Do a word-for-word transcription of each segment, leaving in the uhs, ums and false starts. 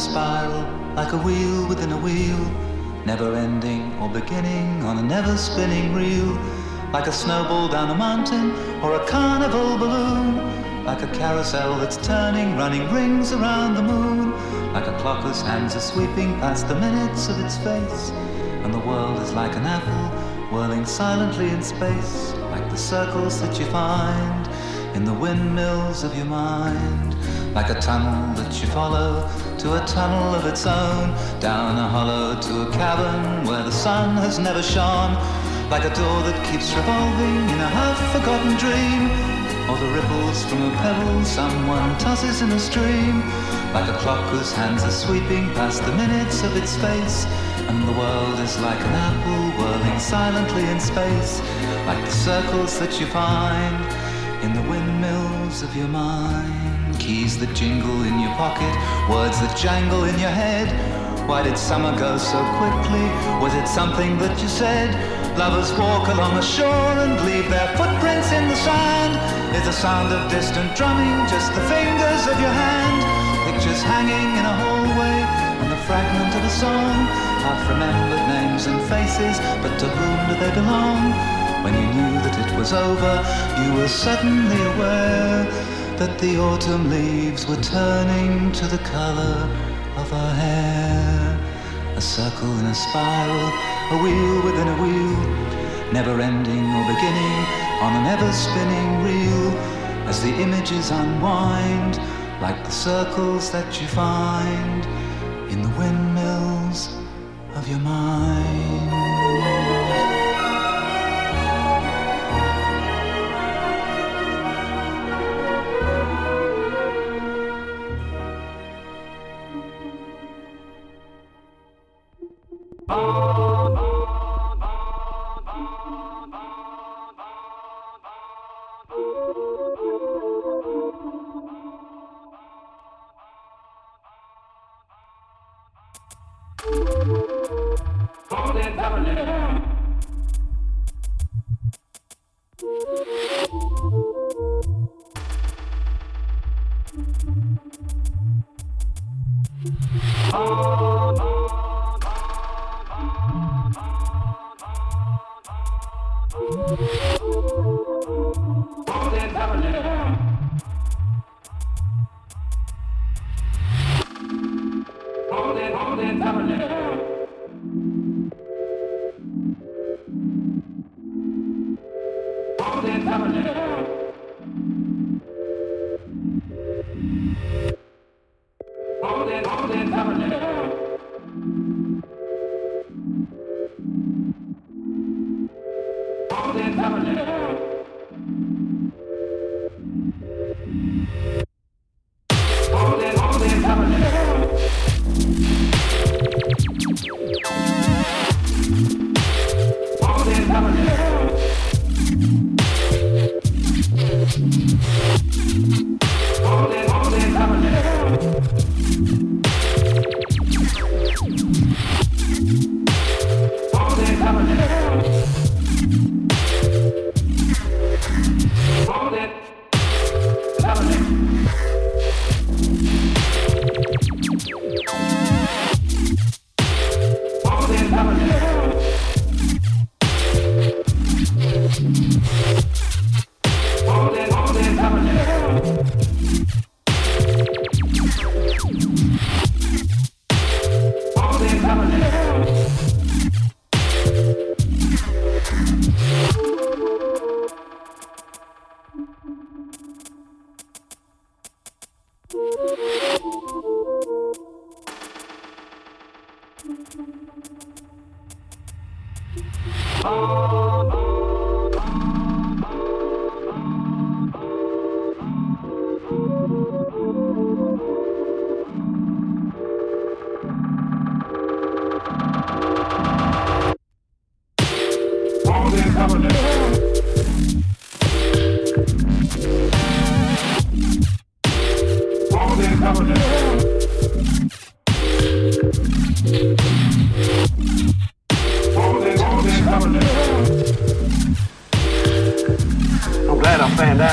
spiral, like a wheel within a wheel, never ending or beginning on a never spinning reel, like a snowball down a mountain or a carnival balloon, like a carousel that's turning, running rings around the moon, like a clock whose hands are sweeping past the minutes of its face, and the world is like an apple whirling silently in space, like the circles that you find in the windmills of your mind, like a tunnel that you follow to a tunnel of its own, down a hollow to a cavern where the sun has never shone, like a door that keeps revolving in a half-forgotten dream, or the ripples from a pebble someone tosses in a stream, like a clock whose hands are sweeping past the minutes of its face, and the world is like an apple whirling silently in space, like the circles that you find in the windmills of your mind. Keys that jingle in your pocket, words that jangle in your head. Why did summer go so quickly? Was it something that you said? Lovers walk along the shore and leave their footprints in the sand. Is the sound of distant drumming just the fingers of your hand? Pictures hanging in a hallway and the fragment of a song. Half remembered names and faces, but to whom do they belong? When you knew that it was over, you were suddenly aware that the autumn leaves were turning to the color of her hair. A circle in a spiral, a wheel within a wheel, never ending or beginning on an ever spinning reel, as the images unwind, like the circles that you find in the windmills of your mind. Found out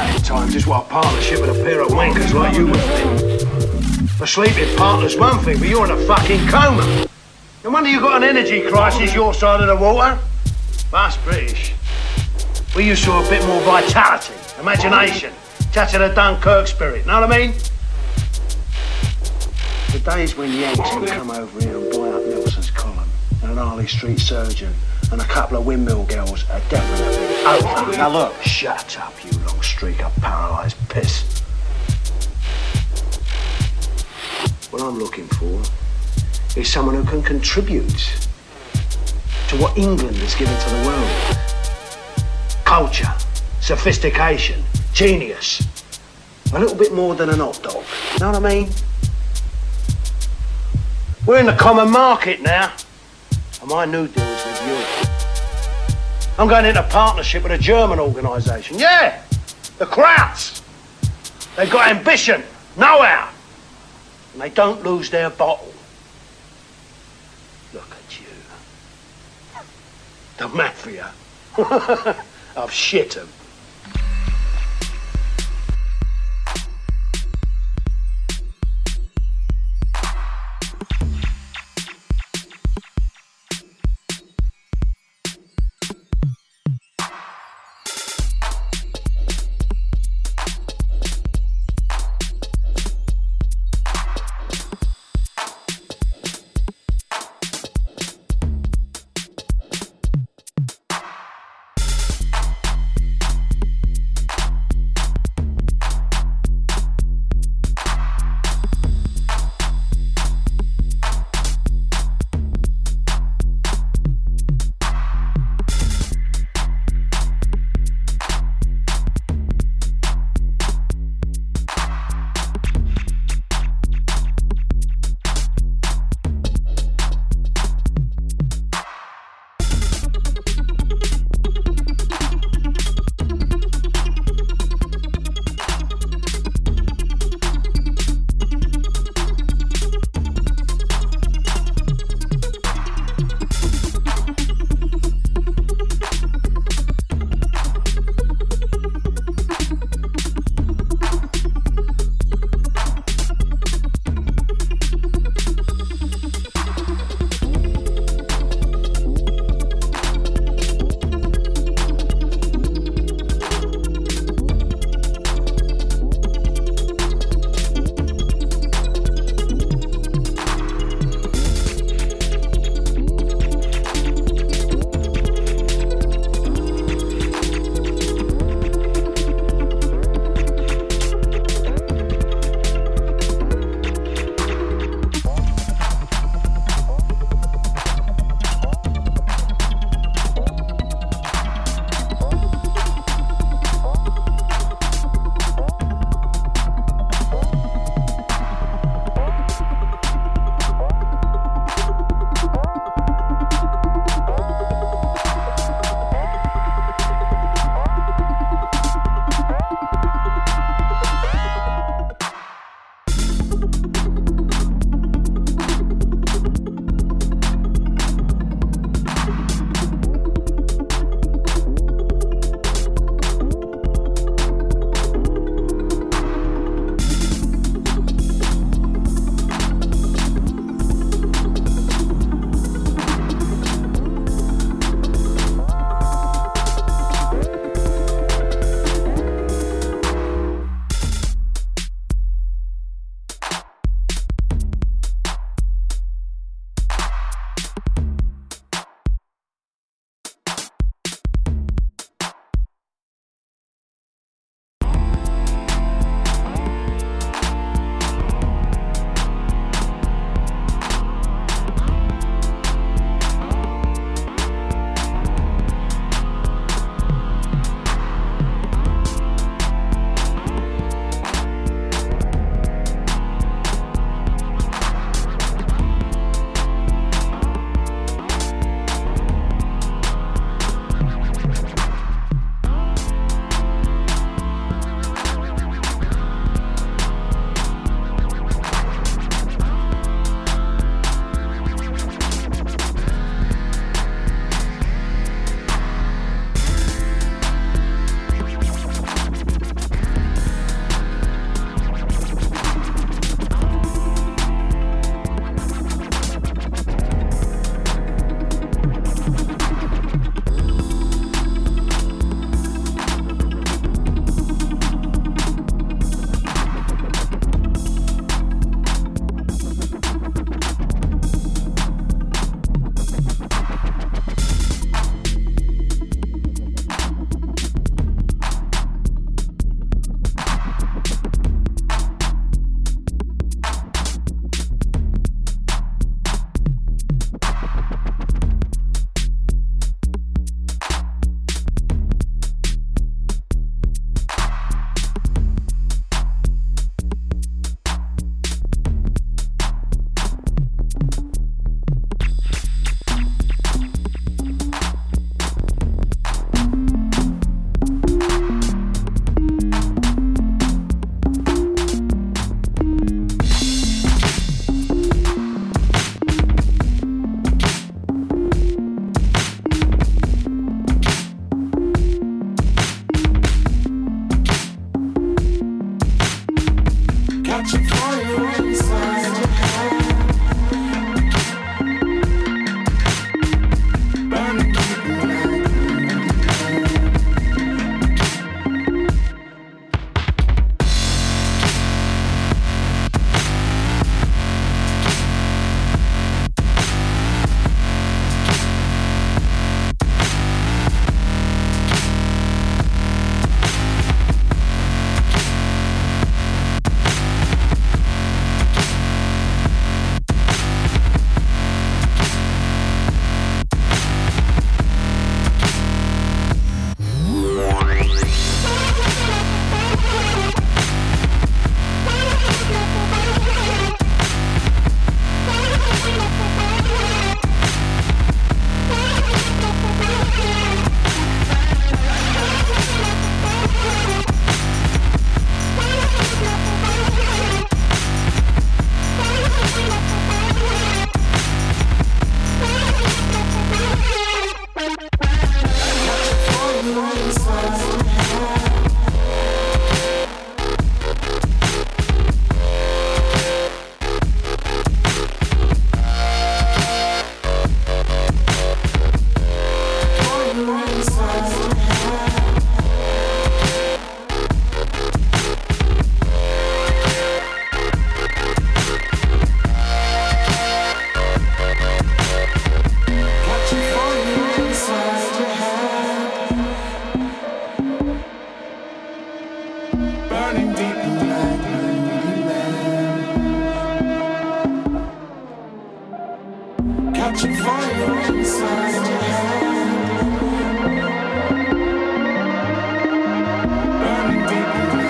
in time just what a partnership and a pair of wankers like you would be. A sleeping partner's one thing, but you're in a fucking coma. No wonder you got an energy crisis your side of the water. That's British. We used to have a bit more vitality, imagination, touch of the Dunkirk spirit, know what I mean? The days when Yanks would come over here and buy up Nelson's column and an Harley Street surgeon and a couple of windmill girls are definitely over. Now look. Shut up, you long streak of paralysed piss. What I'm looking for is someone who can contribute to what England has given to the world. Culture, sophistication, genius. A little bit more than an hot dog, know what I mean? We're in the common market now, and my new deal is with Europe. I'm going into partnership with a German organisation, yeah, the Krauts. They've got ambition, know-how, and they don't lose their bottle. Look at you, the mafia. I've shit him. searching for you inside your head, burning deep in me.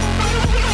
We'll be right back.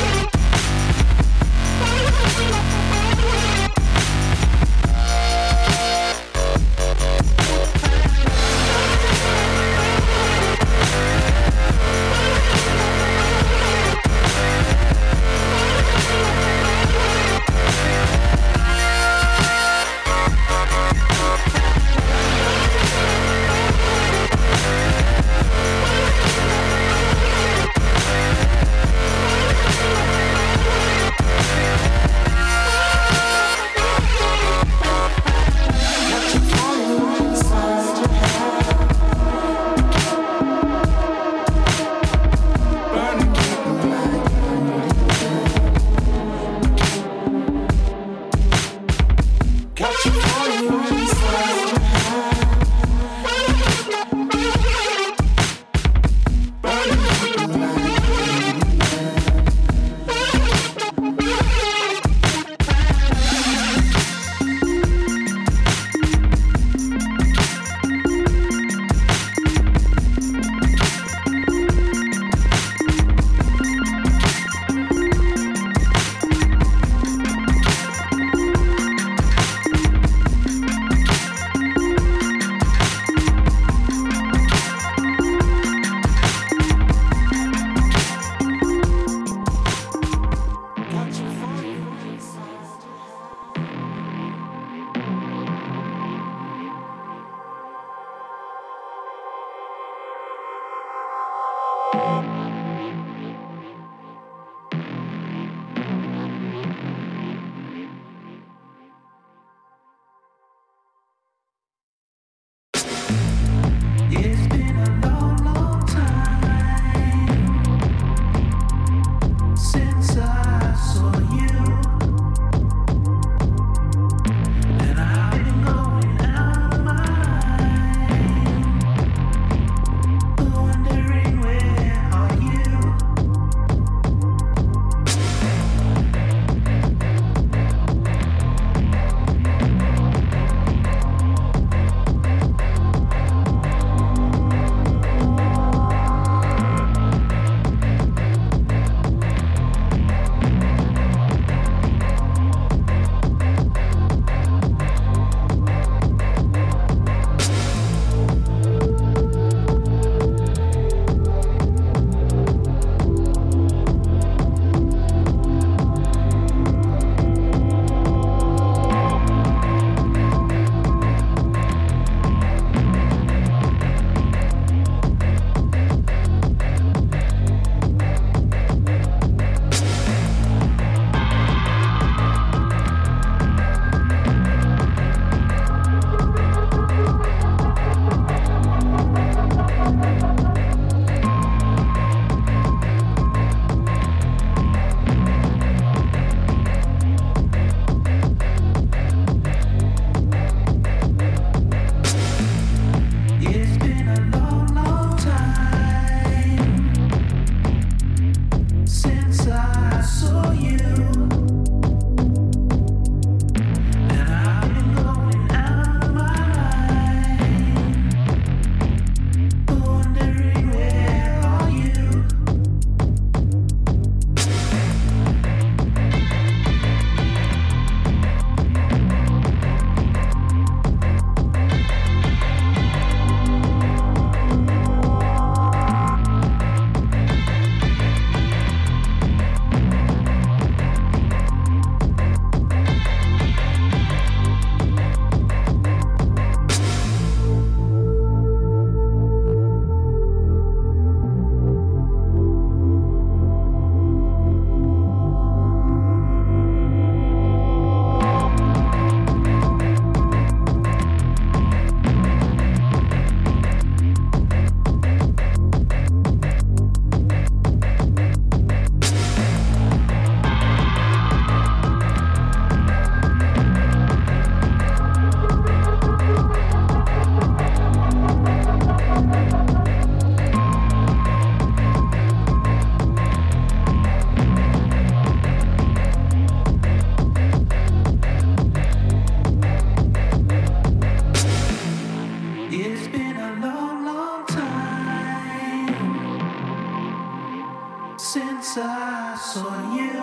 since I saw you,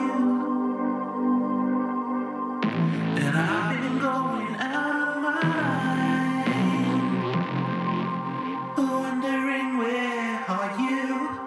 and I've been going out of my mind, wondering where are you?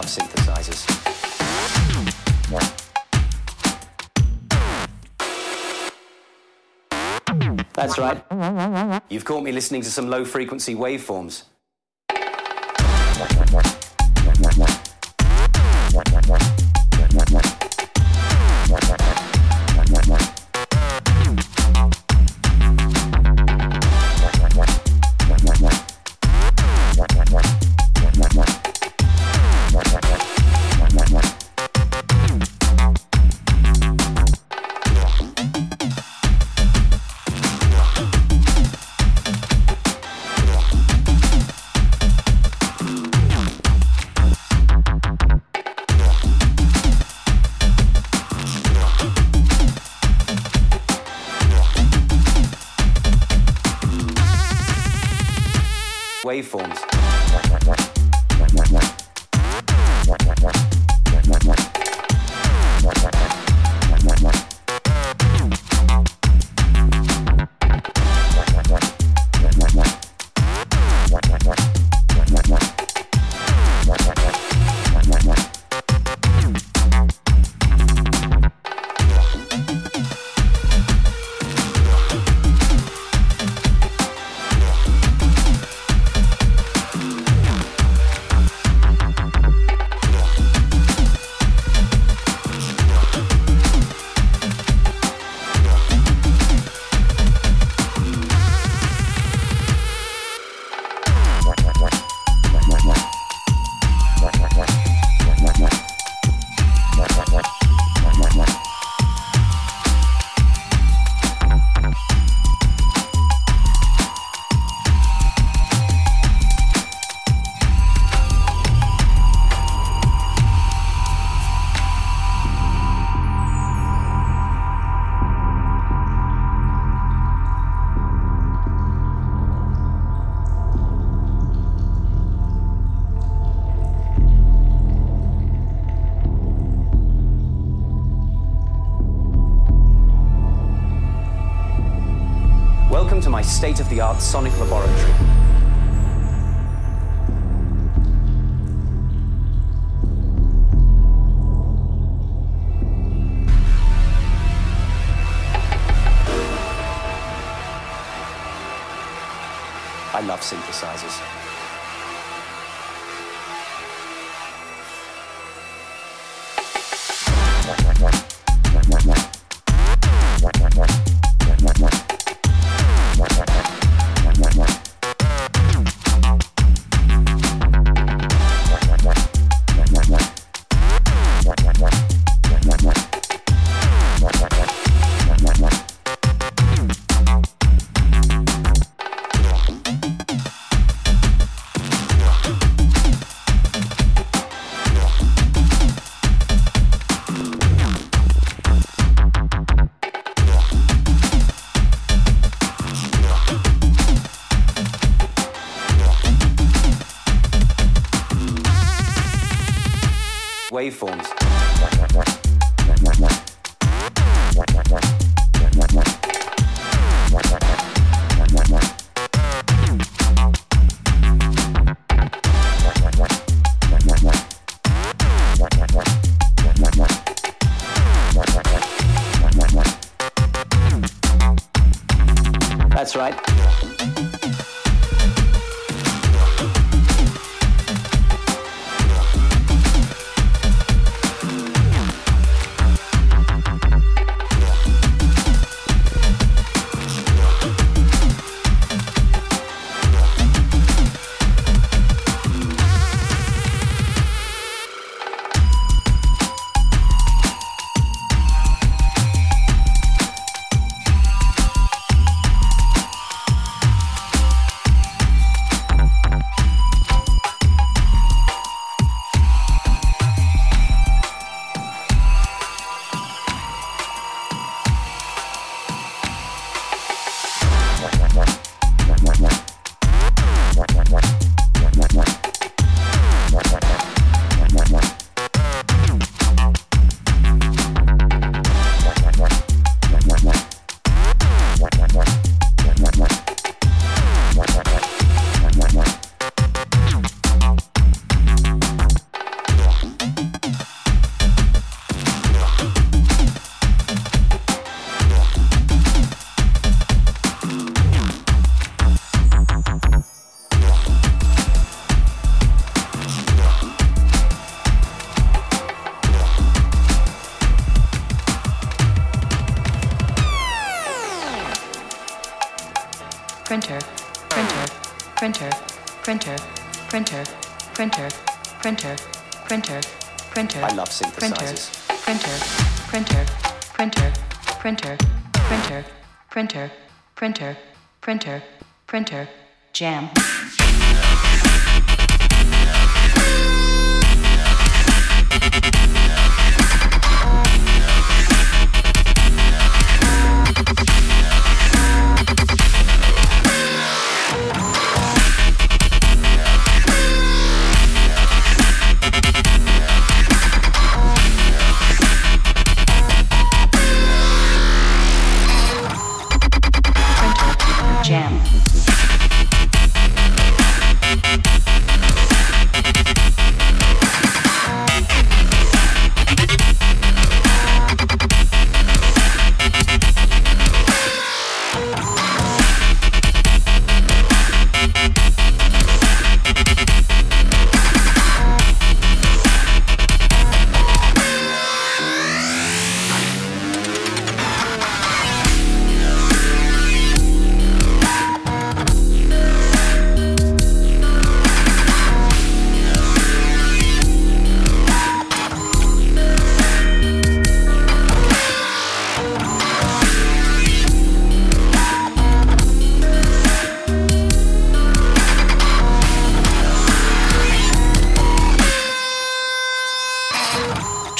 dub synthesizers. That's right. You've caught me listening to some low-frequency waveforms. Waveforms. Welcome to my state-of-the-art sonic laboratory. I love synthesizers. Waveforms. That's right. printer, printer, printer, printer, printer, printer, printer, printer, printer. I love synthesizers. Printer, printer, printer, printer, printer, printer, printer, printer, printer, jam.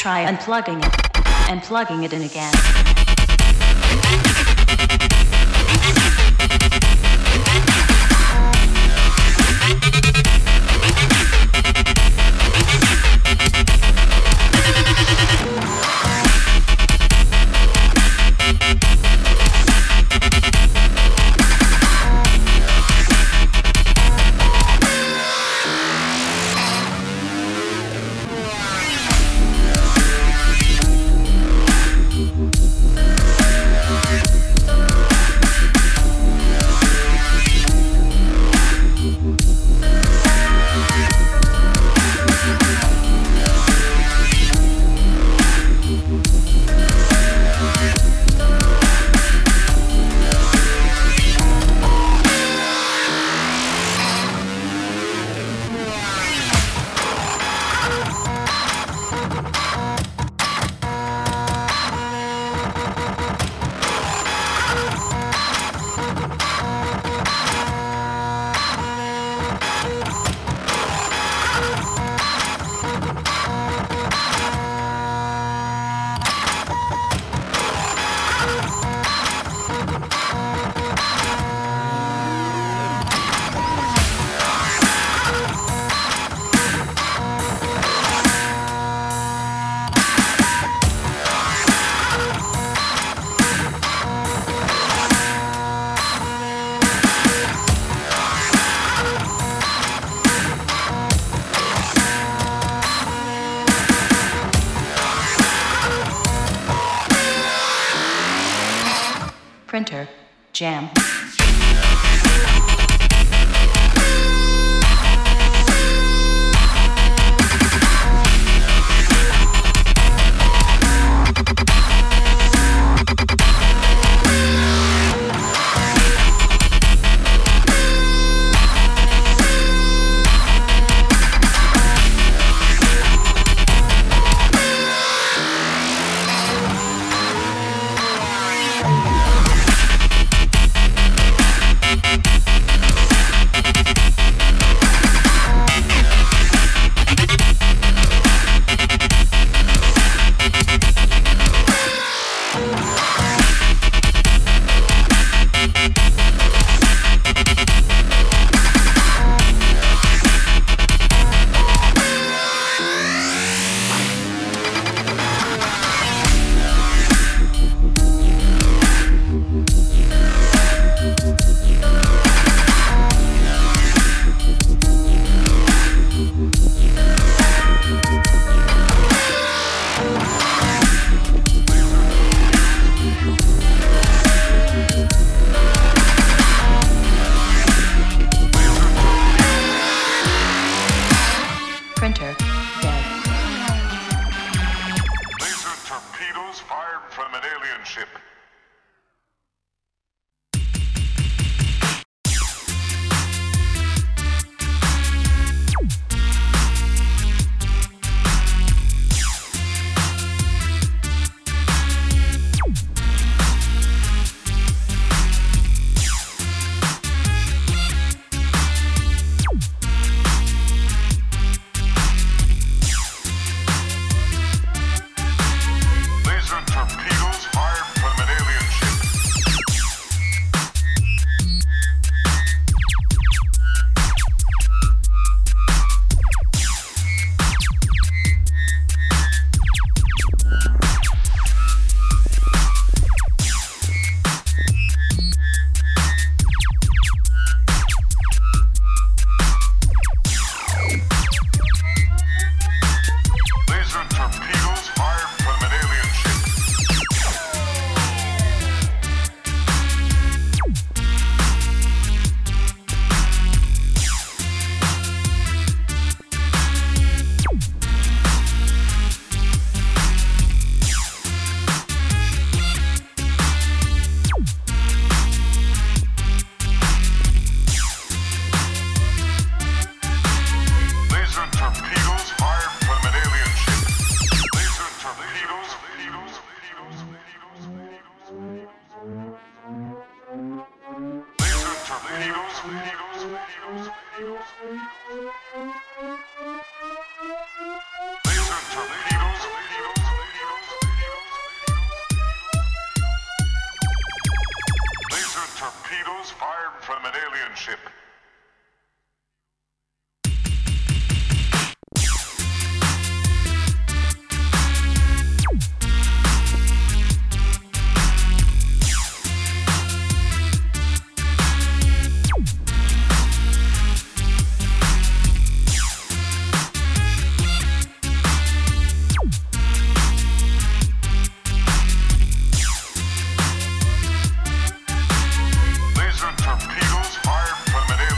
Try unplugging it and plugging it in again. Printer, jam. Printer, dead. These are torpedoes fired from an alien ship. Torpedoes fired from an alien ship. Torpedoes fired from an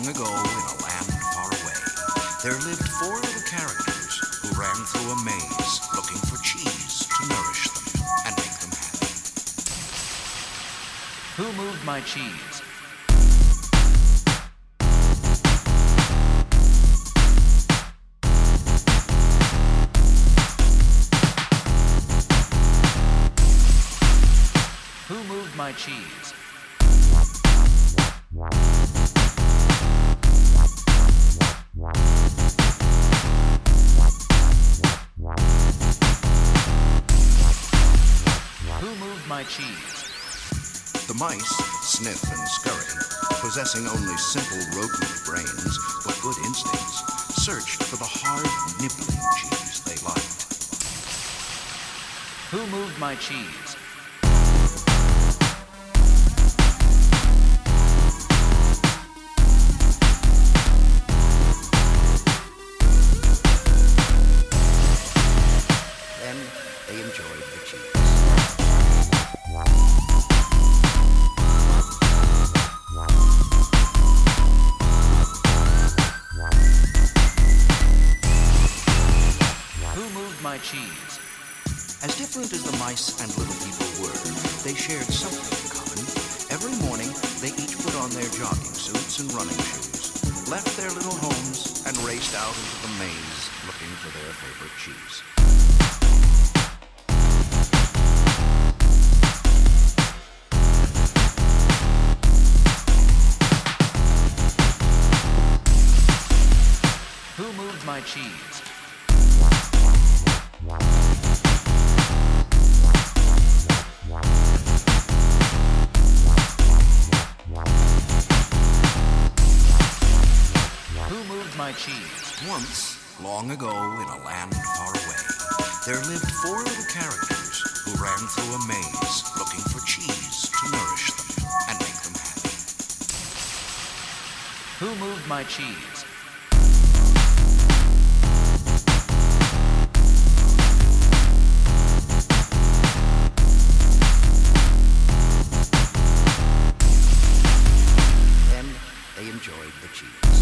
Long ago, in a land far away, there lived four little characters who ran through a maze looking for cheese to nourish them and make them happy. Who moved my cheese? Who moved my cheese? My cheese. The mice sniff and scurry, possessing only simple rodent brains but good instincts, searched for the hard, nibbling cheese they liked. Who moved my cheese? Then they enjoyed the cheese. My cheese. As different as the mice and little people were, they shared something in common. Every morning, they each put on their jogging suits and running shoes, left their little homes, and raced out into the maze looking for their favorite cheese. Who moved my cheese? My cheese. Once, long ago, in a land far away, there lived four little characters who ran through a maze looking for cheese to nourish them and make them happy. Who moved my cheese? Then they enjoyed the cheese. They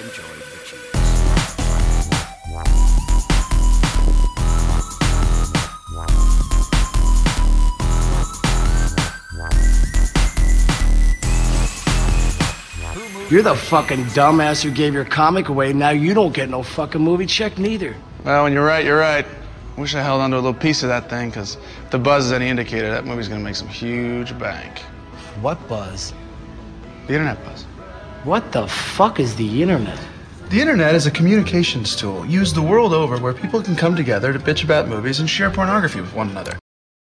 enjoyed the cheese. You're the fucking dumbass who gave your comic away. Now you don't get no fucking movie check neither. Well, when you're right, you're right. I wish I held on to a little piece of that thing, because if the buzz is any indicator, that movie's going to make some huge bank. What buzz? The internet buzz. What the fuck is the internet? The internet is a communications tool used the world over where people can come together to bitch about movies and share pornography with one another.